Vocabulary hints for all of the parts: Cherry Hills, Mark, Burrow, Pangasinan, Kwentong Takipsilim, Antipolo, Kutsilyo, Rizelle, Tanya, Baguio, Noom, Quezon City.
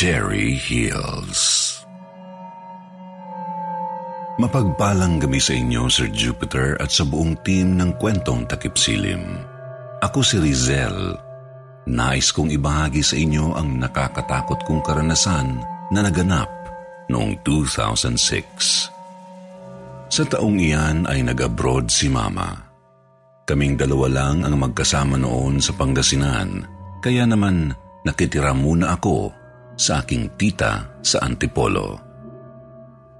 Cherry Hills. Mapagpalang gabi sa inyo, Sir Jupiter, at sa buong team ng Kwentong Takipsilim. Ako si Rizelle. Nais kong ibahagi sa inyo ang nakakatakot kong karanasan na naganap noong 2006. Sa taong iyan ay nag-abroad si Mama. Kaming dalawa lang ang magkasama noon sa Pangasinan, kaya naman nakitira muna ako sa aking tita sa Antipolo.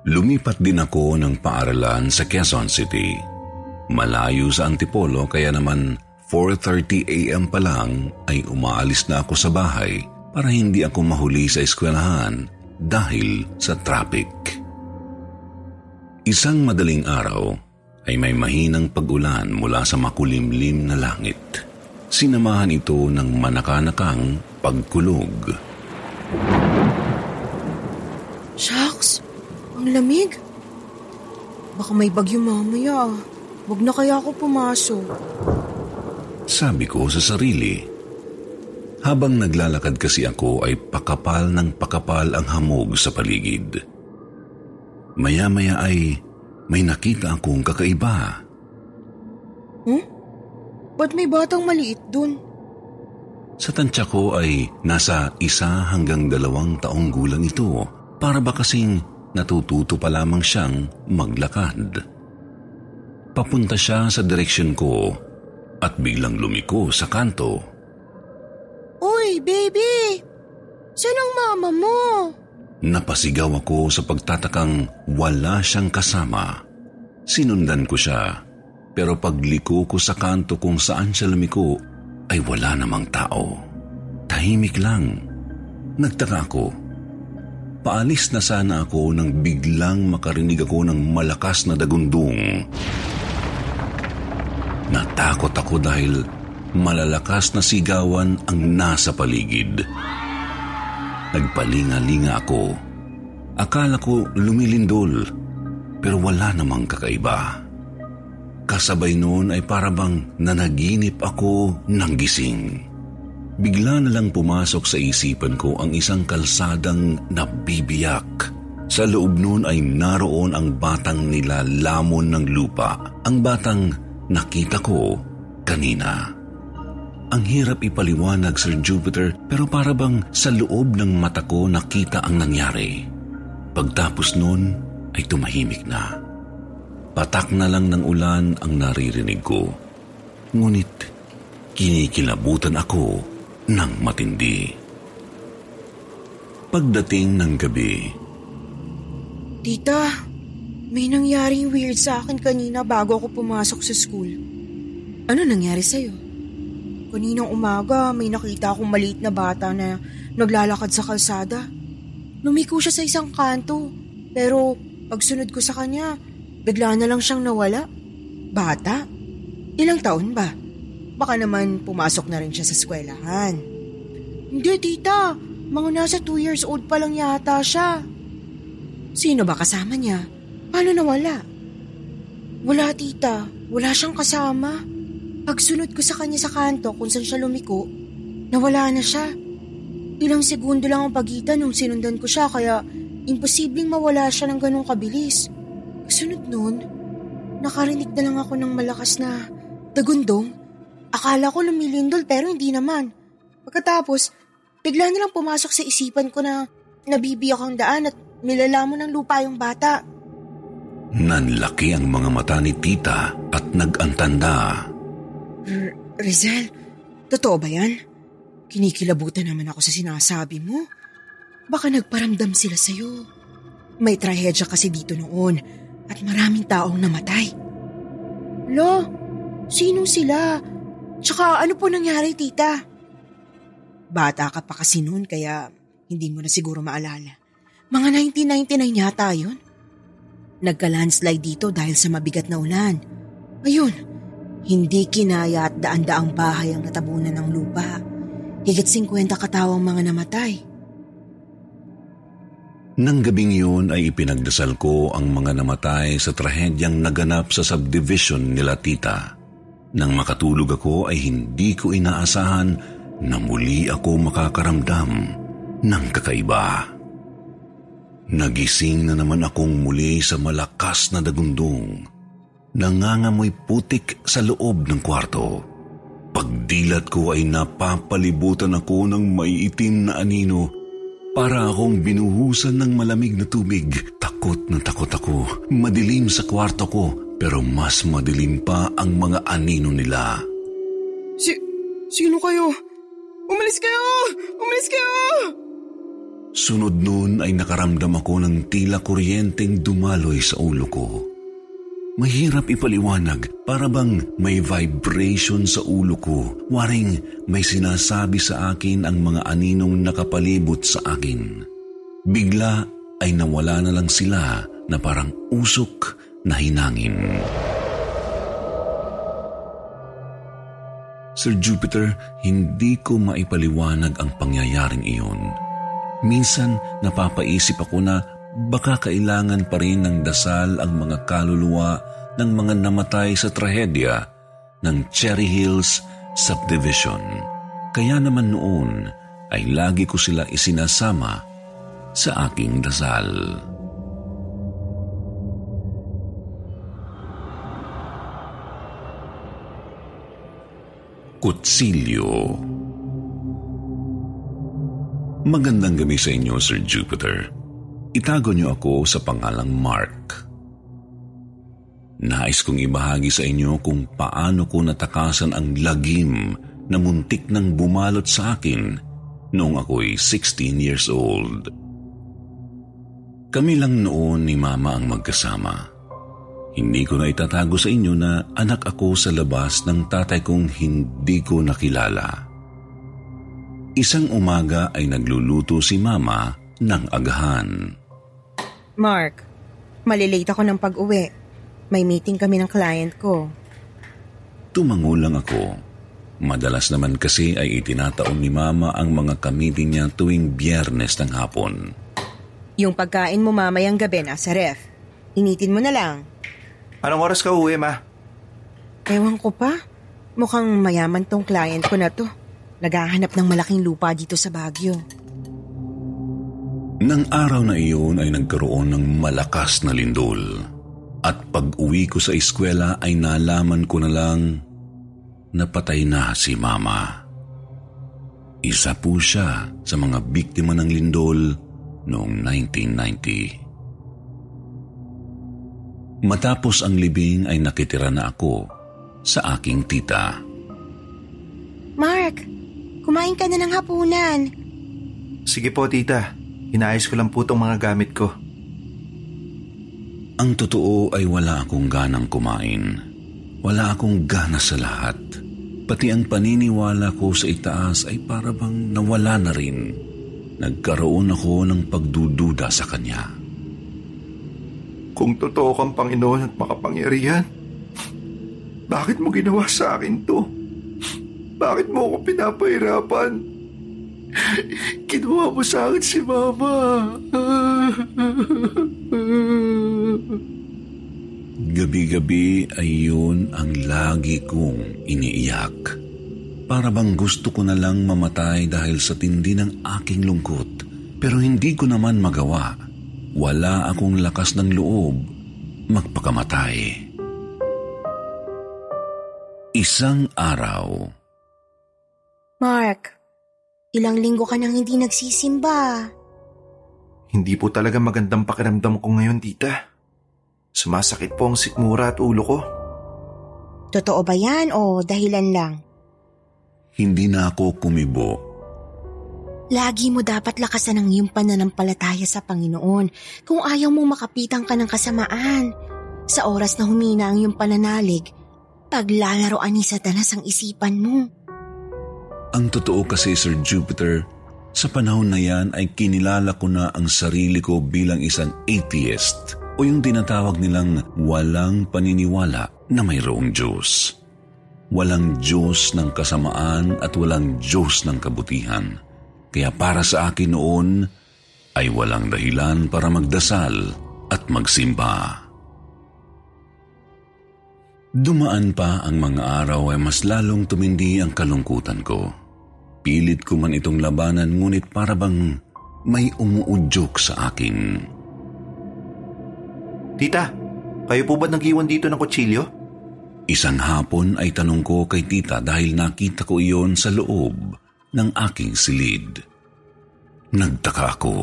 Lumipat din ako ng paaralan sa Quezon City. Malayo sa Antipolo, kaya naman 4:30 a.m. pa lang ay umaalis na ako sa bahay para hindi ako mahuli sa eskwelahan dahil sa traffic. Isang madaling araw ay may mahinang pag-ulan mula sa makulimlim na langit. Sinamahan ito ng manakanakang pagkulog. Shucks! Ang lamig! Baka may bagyo mamaya. Huwag na kaya ako pumasok. Sabi ko sa sarili. Habang naglalakad kasi ako ay pakapal ng pakapal ang hamog sa paligid. Maya-maya ay may nakita akong kakaiba. Hmm? Ba't may batang maliit dun? Sa tantya ko ay nasa 1 hanggang 2 taong gulang ito, para ba kasing natututo pa lamang siyang maglakad. Papunta siya sa direksyon ko at biglang lumiko sa kanto. Uy, baby! Saan ang mama mo? Napasigaw ako sa pagtatakang wala siyang kasama. Sinundan ko siya, pero pagliko ko sa kanto kung saan siya lumiko, ay wala namang tao. Tahimik lang. Nagtaka ako. Paalis na sana ako nang biglang makarinig ako ng malakas na dagundong. Natakot ako dahil malalakas na sigawan ang nasa paligid. Nagpalinga-linga ako. Akala ko lumilindol, pero wala namang kakaiba. Kasabay noon ay parabang nanaginip ako ng gising. Bigla na lang pumasok sa isipan ko ang isang kalsadang nabibiyak. Sa loob noon ay naroon ang batang nilalamon ng lupa, ang batang nakita ko kanina. Ang hirap ipaliwanag, Sir Jupiter, pero parabang sa loob ng mata ko nakita ang nangyari. Pagtapos noon ay tumahimik na. Patak na lang ng ulan ang naririnig ko. Ngunit, kinikilabutan ako ng matindi. Pagdating ng gabi. Tita, may nangyaring weird sa akin kanina bago ako pumasok sa school. Ano nangyari sa'yo? Kaninang umaga, may nakita akong maliit na bata na naglalakad sa kalsada. Lumiko siya sa isang kanto, pero pagsunod ko sa kanya, bigla na lang siyang nawala. Bata? Ilang taon ba? Baka naman pumasok na rin siya sa eskwelahan. Hindi, tita. Mga nasa 2 years old pa lang yata siya. Sino ba kasama niya? Paano nawala? Wala, tita. Wala siyang kasama. Pagsunod ko sa kanya sa kanto kung saan siya lumiko, nawala na siya. Ilang segundo lang ang pagitan nung sinundan ko siya, kaya imposibleng mawala siya ng ganong kabilis. Sunod nun, nakarinig na lang ako ng malakas na dagundong Akala ko lumilindol pero hindi naman. Pagkatapos, bigla nilang pumasok sa isipan ko na nabibiyak ang daan at nilalamon ng lupa yung bata. Nanlaki ang mga mata ni tita at nag-antanda. Rizelle, totoo ba yan? Kinikilabutan naman ako sa sinasabi mo. Baka nagparamdam sila sa'yo. May trahedya kasi dito noon at maraming taong namatay. Lo, sino sila? Tsaka ano po nangyari, tita? Bata ka pa kasi noon kaya hindi mo na siguro maalala. Mga 1999 yata yun. Nagka-landslide dito dahil sa mabigat na ulan. Ayun, hindi kinaya at daan-daang bahay ang natabunan ng lupa. Higit 50 katawang mga namatay. Nang gabing yun ay ipinagdasal ko ang mga namatay sa trahedyang naganap sa subdivision nila tita. Nang makatulog ako ay hindi ko inaasahan na muli ako makakaramdam ng kakaiba. Nagising na naman akong muli sa malakas na dagundong. Nangangamoy putik sa loob ng kwarto. Pagdilat ko ay napapalibutan ako ng maiitim na anino, para akong binuhusan ng malamig na tubig. Takot na takot ako. Madilim sa kwarto ko, pero mas madilim pa ang mga anino nila. Sino kayo? Umalis kayo! Umalis kayo! Sunod noon ay nakaramdam ako ng tila kuryenteng dumaloy sa ulo ko. Mahirap ipaliwanag, para bang may vibration sa ulo ko. Waring may sinasabi sa akin ang mga aninong nakapalibot sa akin. Bigla ay nawala na lang sila na parang usok na hinangin. Sir Jupiter, hindi ko maipaliwanag ang pangyayaring iyon. Minsan napapaisip ako na baka kailangan pa rin ng dasal ang mga kaluluwa ng mga namatay sa trahedya ng Cherry Hills Subdivision. Kaya naman noon ay lagi ko sila isinasama sa aking dasal. Kutsilyo. Magandang gabi sa inyo, Sir Jupiter. Itago niyo ako sa pangalang Mark. Nais kong ibahagi sa inyo kung paano ko natakasan ang lagim na muntik nang bumalot sa akin noong ako'y 16 years old. Kami lang noon ni Mama ang magkasama. Hindi ko na itatago sa inyo na anak ako sa labas ng tatay kong hindi ko nakilala. Isang umaga ay nagluluto si Mama ng agahan. Mark, malilate ako ng pag-uwi. May meeting kami ng client ko. Tumango lang ako. Madalas naman kasi ay itinataon ni Mama ang mga kamiting niya tuwing Biyernes ng hapon. Yung pagkain mo mamayang gabi na sa ref. Initin mo na lang. Anong oras ka uwi, Ma? Ewan ko pa. Mukhang mayaman tong client ko na to. Naghahanap ng malaking lupa dito sa Baguio. Nang araw na iyon ay nagkaroon ng malakas na lindol. At pag-uwi ko sa eskwela ay nalaman ko na lang na patay na si Mama. Isa po siya sa mga biktima ng lindol noong 1990. Matapos ang libing ay nakitira na ako sa aking tita. Mark! Kumain ka na ng hapunan. Sige po, tita. Inaayos ko lang po itong mga gamit ko. Ang totoo ay wala akong ganang kumain. Wala akong gana sa lahat. Pati ang paniniwala ko sa itaas ay para bang nawala na rin. Nagkaroon ako ng pagdududa sa kanya. Kung totoo kang Panginoon at makapangyarihan, bakit mo ginawa sa akin to? Bakit mo ako pinapahirapan? Kinuha mo sa akin si Mama. Gabi-gabi ay yun ang lagi kong iniiyak. Para bang gusto ko na lang mamatay dahil sa tindi ng aking lungkot. Pero hindi ko naman magawa. Wala akong lakas ng loob magpakamatay. Isang araw. Mark, ilang linggo ka nang hindi nagsisimba. Hindi po talaga magandang pakiramdam ko ngayon, tita. Sumasakit po ang sikmura at ulo ko. Totoo ba yan o dahilan lang? Hindi na ako kumibo. Lagi mo dapat lakasan ang iyong pananampalataya sa Panginoon kung ayaw mong makapitan ka ng kasamaan. Sa oras na humina ang iyong pananalig, paglalaroan ni Satanas ang isipan mo. Ang totoo kasi, Sir Jupiter, sa panahon na yan ay kinilala ko na ang sarili ko bilang isang atheist o yung tinatawag nilang walang paniniwala na mayroong Diyos. Walang Diyos ng kasamaan at walang Diyos ng kabutihan. Kaya para sa akin noon ay walang dahilan para magdasal at magsimba. Dumaan pa ang mga araw ay mas lalong tumindi ang kalungkutan ko. Pilit ko man itong labanan ngunit para bang may umuudyok sa akin. Tita, kayo po ba nag-iwan dito ng kutsilyo? Isang hapon ay tanong ko kay tita dahil nakita ko iyon sa loob ng aking silid. Nagtaka ako.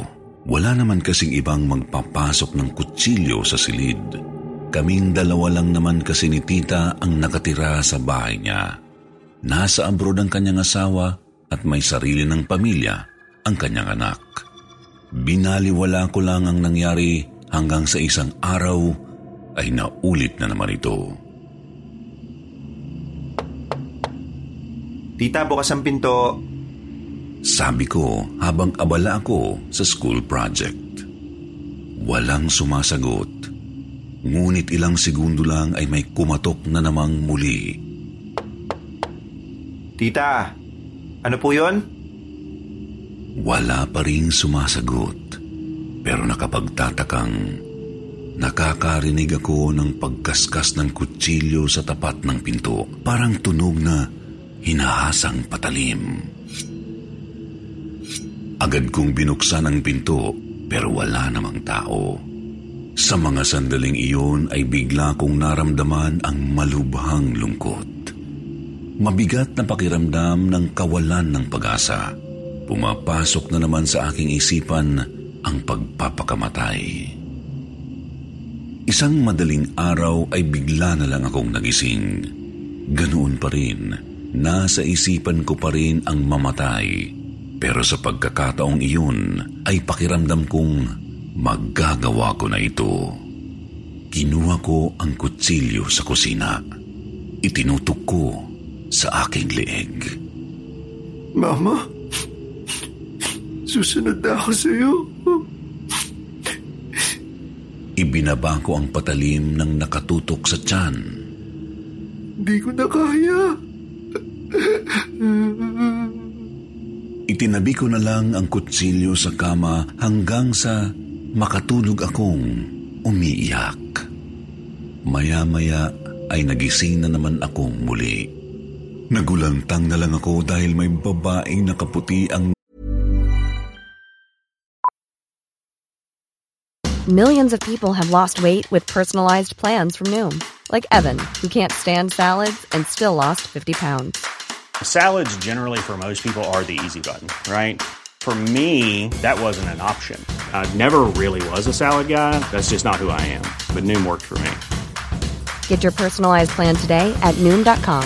Wala naman kasing ibang magpapasok ng kutsilyo sa silid. Kaming dalawa lang naman kasi ni tita ang nakatira sa bahay niya. Nasa abroad ang kanyang asawa at may sarili ng pamilya ang kanyang anak. Binaliwala ko lang ang nangyari hanggang sa isang araw ay naulit na naman ito. Tita, bukas ang pinto. Sabi ko habang abala ako sa school project. Walang sumasagot. Ngunit ilang segundo lang ay may kumatok na namang muli. Tita, ano po yun? Wala pa rin sumasagot. Pero nakapagtatakang, nakakarinig ako ng pagkaskas ng kutsilyo sa tapat ng pinto. Parang tunog na hinahasang patalim. Agad kong binuksan ang pinto pero wala namang tao. Sa mga sandaling iyon ay bigla kong naramdaman ang malubhang lungkot. Mabigat na pakiramdam ng kawalan ng pag-asa. Pumapasok na naman sa aking isipan ang pagpapakamatay. Isang madaling araw ay bigla na lang akong nagising. Ganoon pa rin, nasa isipan ko pa rin ang mamatay. Pero sa pagkakataong iyon ay pakiramdam kong magagawa ko na ito. Kinuha ko ang kutsilyo sa kusina. Itinutok ko sa aking leeg. Mama, susunod na ako sa iyo. Ibinaba ko ang patalim ng nakatutok sa tiyan. Hindi ko na kaya. Itinabi ko na lang ang kutsilyo sa kama hanggang sa makatulog akong umiiyak. Maya-maya ay nagising na naman akong muli. Nagulantang na lang ako dahil may babaeng nakaputi ang... Millions of people have lost weight with personalized plans from Noom. Like Evan, who can't stand salads and still lost 50 pounds. Salads generally for most people are the easy button, right? For me, that wasn't an option. I never really was a salad guy. That's just not who I am. But Noom worked for me. Get your personalized plan today at Noom.com.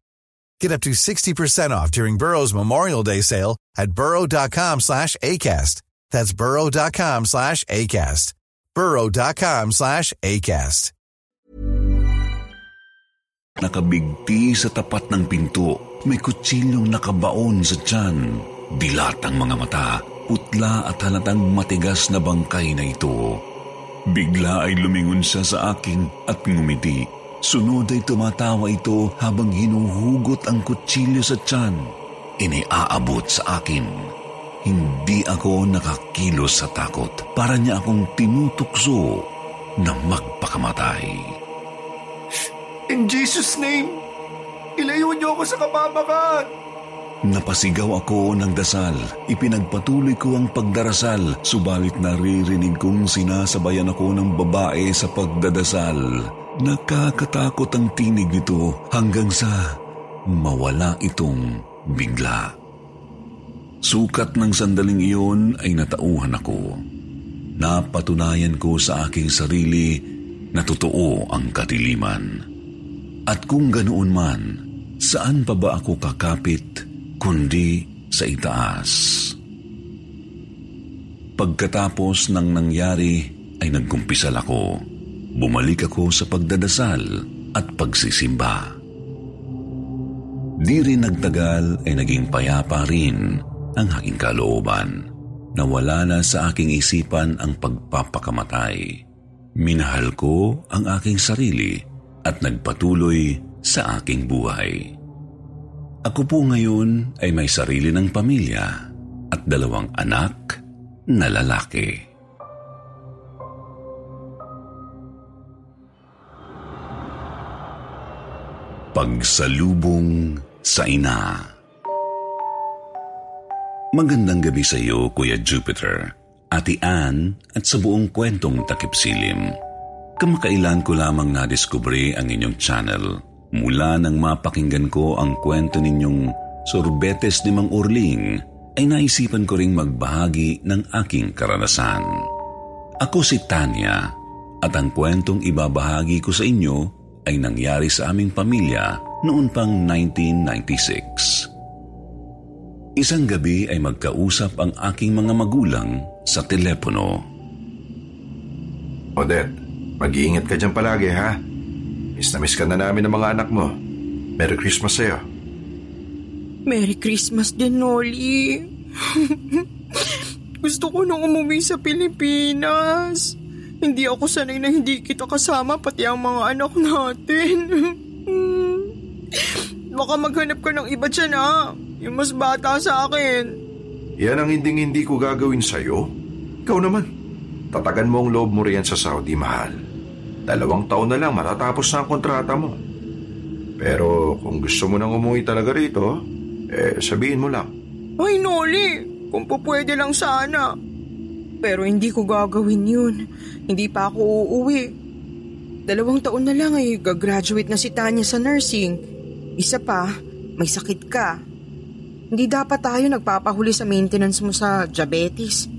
Get up to 60% off during Burrow's Memorial Day sale at burrow.com/ACAST. That's burrow.com/ACAST. burrow.com/ACAST. Nakabigti sa tapat ng pinto, may kutsilyong nakabaon sa tiyan. Dilat ang mga mata. Putla at halatang matigas na bangkay na ito. Bigla ay lumingon siya sa akin at ngumiti. Sunod ay tumatawa ito habang hinuhugot ang kutsilyo sa tiyan. iniaabot sa akin. Hindi ako nakakilos sa takot. Para niya akong tinutukso na magpakamatay. In Jesus' name, ilayo niyo ako sa kapamakan! Napasigaw ako ng dasal. Ipinagpatuloy ko ang pagdarasal, subalit naririnig kong sinasabayan ako ng babae sa pagdadasal. Nakakatakot ang tinig nito hanggang sa mawala itong bigla. Sukat ng sandaling iyon ay natauhan ako. Napatunayan ko sa aking sarili na totoo ang katiliman. At kung ganoon man, saan pa ba ako kakapit kundi sa itaas? Pagkatapos ng nangyari ay nagkumpisal ako. Bumalik ako sa pagdadasal at pagsisimba. Di rin nagtagal ay naging payapa rin ang aking kalooban. Nawala na sa aking isipan ang pagpapakamatay. Minahal ko ang aking sarili at nagpatuloy sa aking buhay. Ako po ngayon ay may sarili ng pamilya at 2 anak na lalaki. Pagsalubong sa ina. Magandang gabi sa iyo, Kuya Jupiter, Ate Ann at sa buong kwentong takipsilim. Kamakailan ko lamang nadiskubre ang inyong channel. Mula nang mapakinggan ko ang kwento ninyong sorbetes ni Mang Orling, ay naisipan ko ring magbahagi ng aking karanasan. Ako si Tanya, at ang kwentong ibabahagi ko sa inyo ay nangyari sa aming pamilya noon pang 1996. Isang gabi ay magkausap ang aking mga magulang sa telepono. Odette, mag-iingat ka dyan palagi, ha? Miss ka na namin ng mga anak mo. Merry Christmas sa'yo. Merry Christmas din, Noli. Gusto ko nang umuwi sa Pilipinas. Hindi ako sanay na hindi kita kasama, pati ang mga anak natin. Baka maghanap ka ng iba dyan, ha? Yung mas bata sa akin. Yan ang hindi ko gagawin sa'yo. Ikaw naman. Tatagan mo ang loob mo riyan sa Saudi, mahal. 2 taon na lang matatapos na ang kontrata mo. Pero kung gusto mo nang umuwi talaga rito, sabihin mo lang. Ay, Noli, kung pupwede lang sana. Pero hindi ko gagawin yun. Hindi pa ako uuwi. 2 taon na lang ay gagraduate na si Tanya sa nursing. Isa pa, may sakit ka. Hindi dapat tayo nagpapahuli sa maintenance mo sa diabetes.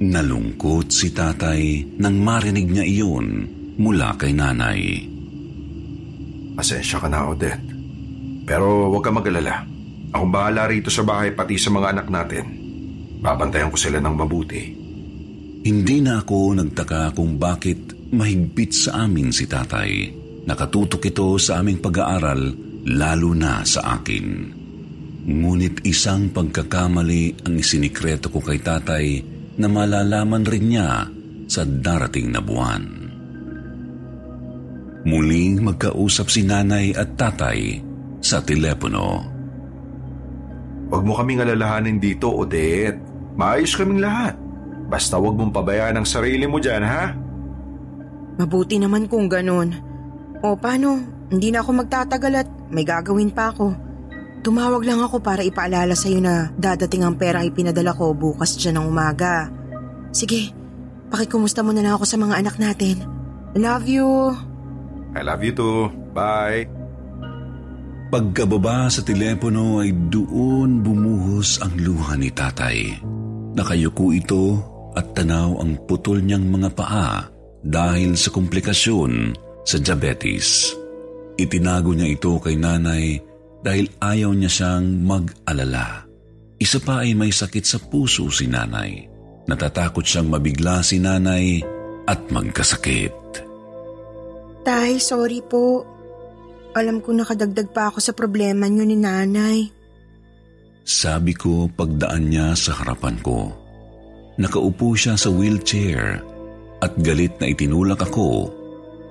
Nalungkot si tatay nang marinig niya iyon mula kay nanay. Pasensya ka na, Odette. Pero huwag ka mag-alala. Akong bahala rito sa bahay pati sa mga anak natin. Babantayan ko sila ng mabuti. Hindi na ako nagtaka kung bakit mahigpit sa amin si tatay. Nakatutok ito sa aming pag-aaral, lalo na sa akin. Ngunit isang pagkakamali ang isinikreto ko kay tatay na malalaman rin niya sa darating na buwan. Muling magkausap si nanay at tatay sa telepono. Huwag mo kaming alalahanin dito, Odette. Maayos kaming lahat. Basta huwag mong pabayaan ang sarili mo dyan, ha? Mabuti naman kung ganun. O paano, hindi na ako magtatagal at may gagawin pa ako. Tumawag lang ako para ipaalala sa'yo na dadating ang pera ipinadala ko bukas dyan ng umaga. Sige, pakikumusta mo na lang ako sa mga anak natin. I love you. I love you too. Bye. Pagkababa sa telepono ay doon bumuhos ang luha ni tatay. Nakayuko ito at tanaw ang putol niyang mga paa dahil sa komplikasyon sa diabetes. Itinago niya ito kay nanay dahil ayaw niya siyang mag-alala. Isa pa ay may sakit sa puso si nanay. Natatakot siyang mabigla si nanay at magkasakit. Tay, sorry po. Alam ko nakadagdag pa ako sa problema niyo ni nanay. Sabi ko pagdaan niya sa harapan ko. Nakaupo siya sa wheelchair at galit na itinulak ako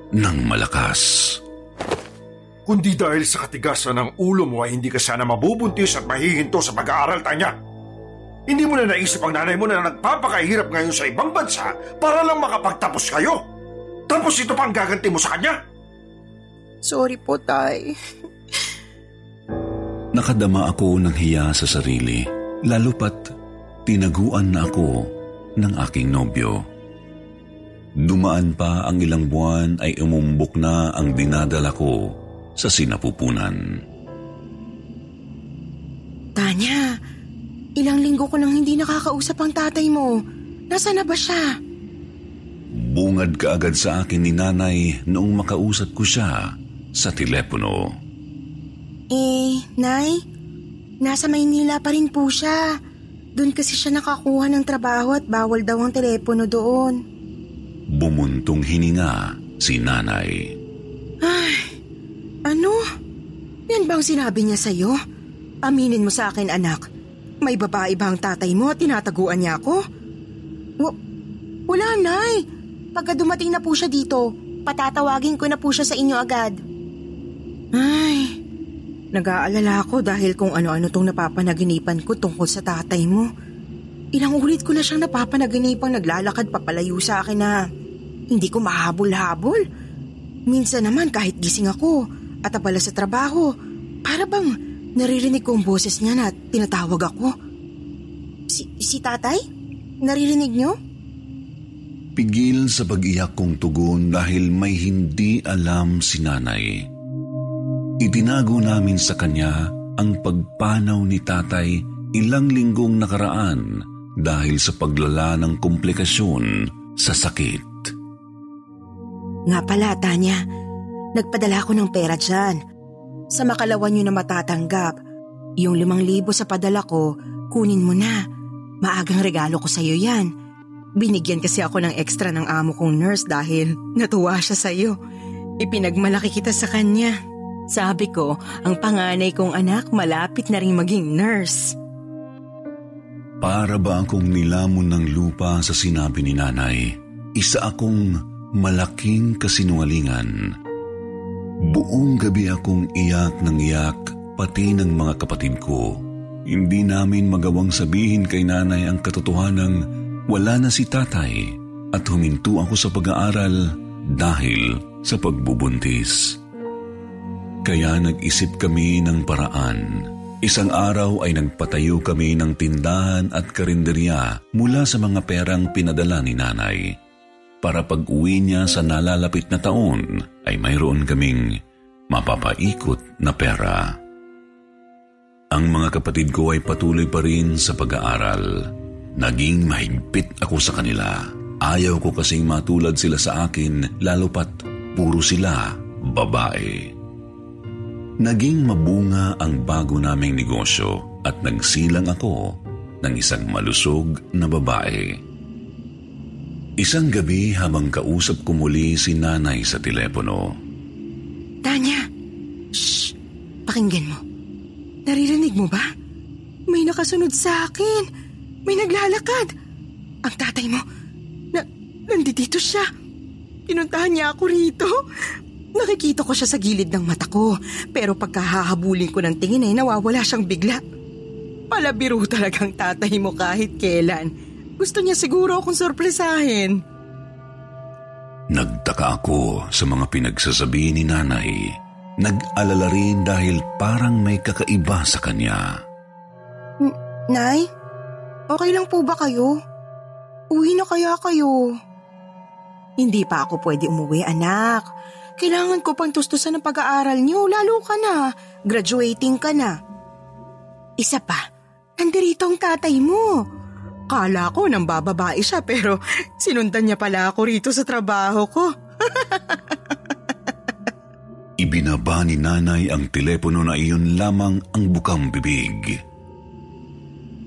ng malakas. kundi dahil sa katigasan ng ulo mo ay hindi ka sana mabubuntis at mahihinto sa pag-aaral, Tanya. Hindi mo na naisip ang nanay mo na nagpapakahirap ngayon sa ibang bansa para lang makapagtapos kayo. Tapos ito pa ang gaganti mo sa kanya. Sorry po, Tay. Nakadama ako ng hiya sa sarili, lalo pat tinaguan na ako ng aking nobyo. Dumaan pa ang ilang buwan ay umumbok na ang dinadala ko sa sinapupunan. Tanya, ilang linggo ko nang hindi nakakausap ang tatay mo. Nasaan na ba siya? Bungad ka agad sa akin ni nanay noong makausap ko siya sa telepono. Nay, nasa Maynila pa rin po siya. Doon kasi siya nakakuha ng trabaho at bawal daw ang telepono doon. Bumuntong hininga si nanay. Ay, ano? Yan bang sinabi niya sa'yo? Aminin mo sa akin, anak. May babae ba ang tatay mo at tinataguan niya ako? Wala, Nay. Pagka dumating na po siya dito, patatawagin ko na po siya sa inyo agad. Ay, nag-aalala ako dahil kung ano-ano tong napapanaginipan ko tungkol sa tatay mo. Ilang ulit ko na siyang napapanaginipang naglalakad papalayo sa akin na hindi ko mahabol-habol. Minsan naman kahit gising ako at abala sa trabaho, para bang naririnig ko ang boses niya na tinatawag ako. Si tatay? Naririnig niyo? Pigil sa pag-iyak kong tugon dahil may hindi alam si nanay. Itinago namin sa kanya ang pagpanaw ni tatay ilang linggong nakaraan dahil sa paglala ng komplikasyon sa sakit. Nga pala, Tanya, nagpadala ko ng pera dyan. Sa makalawan nyo na matatanggap, yung 5,000 sa padala ko, kunin mo na. Maagang regalo ko sa'yo yan. Binigyan kasi ako ng extra ng amo kong nurse dahil natuwa siya sa'yo. Ipinagmalaki kita sa kanya. Sabi ko, ang panganay kong anak malapit na rin maging nurse. Para ba akong nilamon ng lupa sa sinabi ni nanay? Isa akong malaking kasinungalingan. Buong gabi akong iyak ng iyak, pati ng mga kapatid ko. Hindi namin magawang sabihin kay nanay ang katotohanang wala na si tatay at huminto ako sa pag-aaral dahil sa pagbubuntis. Kaya nag-isip kami ng paraan. Isang araw ay nagpatayo kami ng tindahan at karinderya mula sa mga perang pinadala ni nanay. Para pag-uwi niya sa nalalapit na taon ay mayroon kaming mapapaikot na pera. Ang mga kapatid ko ay patuloy pa rin sa pag-aaral. Naging mahigpit ako sa kanila. Ayaw ko kasing matulad sila sa akin, lalo pat puro sila babae. Naging mabunga ang bago naming negosyo at nagsilang ako ng isang malusog na babae. Isang gabi habang kausap ko muli si nanay sa telepono. Tanya! Shh! Pakinggan mo. Naririnig mo ba? May nakasunod sa akin. May naglalakad. Ang tatay mo. Nandito siya. Pinuntahan niya ako rito. Nakikita ko siya sa gilid ng mata ko, pero pagkahahabulin ko ng tingin ay nawawala siyang bigla. Palabiro talagang tatay mo kahit kailan. Gusto niya siguro akong sorpresahin. Nagtaka ako sa mga pinagsasabi ni nanay. Nag-alala rin dahil parang may kakaiba sa kanya. Nay, okay lang po ba kayo? Uwi na kaya kayo? Hindi pa ako pwede umuwi, anak. Kailangan ko pang tustusan ang pag-aaral niyo, lalo ka na. Graduating ka na. Isa pa, nandirito ang tatay mo. Kala ko nang bababae siya pero sinundan niya pala ako rito sa trabaho ko. Ibinaba ni nanay ang telepono na iyon lamang ang bukang bibig.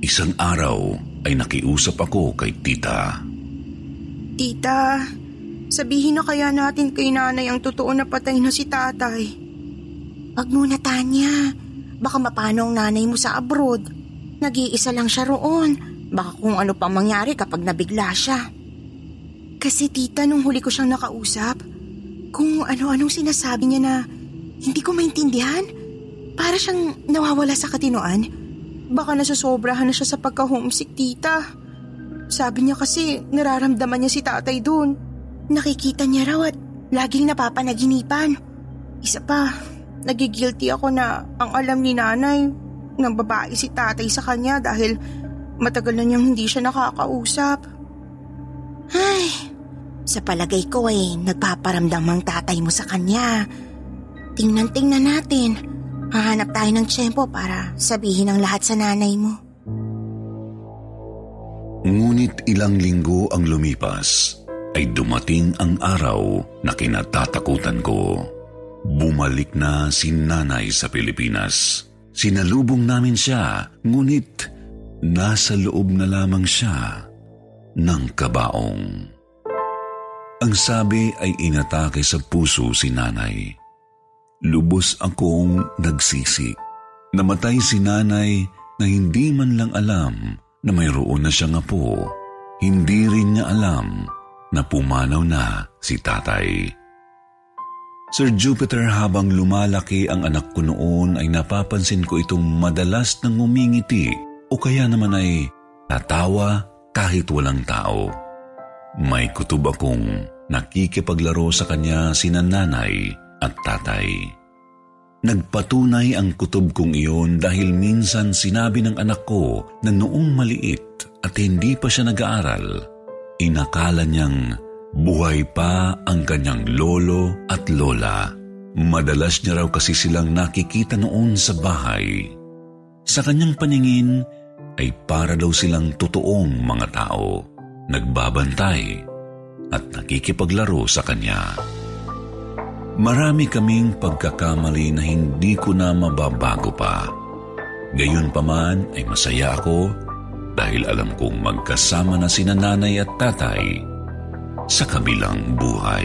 Isang araw ay nakiusap ako kay tita. Tita, sabihin na kaya natin kay nanay ang totoo na patay na si tatay. Wag muna, Tanya. Baka mapano ang nanay mo sa abroad. Nag-iisa lang siya roon. Baka kung ano pang mangyari kapag nabigla siya. Kasi tita, nung huli ko siyang nakausap, kung ano-anong sinasabi niya na Hindi ko maintindihan. Para siyang nawawala sa katinoan. Baka nasasobrahan na siya sa pagka-homesick, tita. Sabi niya kasi nararamdaman niya si tatay doon. Nakikita niya raw at laging napapanaginipan. Isa pa, nagigilty ako na ang alam ni nanay ng babae si tatay sa kanya dahil matagal na niyang hindi siya nakakausap. Ay, sa palagay ko ay nagpaparamdam ang tatay mo sa kanya. Tingnan natin. Hahanap tayo ng tiyempo para sabihin ang lahat sa nanay mo. Ngunit ilang linggo ang lumipas ay dumating ang araw na kinatatakutan ko. Bumalik na si nanay sa Pilipinas. Sinalubong namin siya, ngunit nasa loob na lamang siya ng kabaong. Ang sabi ay inatake sa puso si nanay. Lubos akong nagsisi. Namatay si nanay na hindi man lang alam na mayroon na siyang apo. Hindi rin niya alam na pumanaw na si tatay. Sir Jupiter, habang lumalaki ang anak ko noon ay napapansin ko itong madalas nang ngumingiti o kaya naman ay tatawa kahit walang tao. May kutob akong nakikipaglaro sa kanya sina nanay at tatay. Nagpatunay ang kutob kong iyon dahil minsan sinabi ng anak ko na noong maliit at hindi pa siya nag-aaral, inakala niyang buhay pa ang kanyang lolo at lola. Madalas niya raw kasi silang nakikita noon sa bahay. Sa kanyang paningin ay para daw silang totoong mga tao, nagbabantay at nakikipaglaro sa kanya. Marami kaming pagkakamali na hindi ko na mababago pa. Gayunpaman ay masaya ako dahil alam kong magkasama na sina nanay at tatay sa kabilang buhay.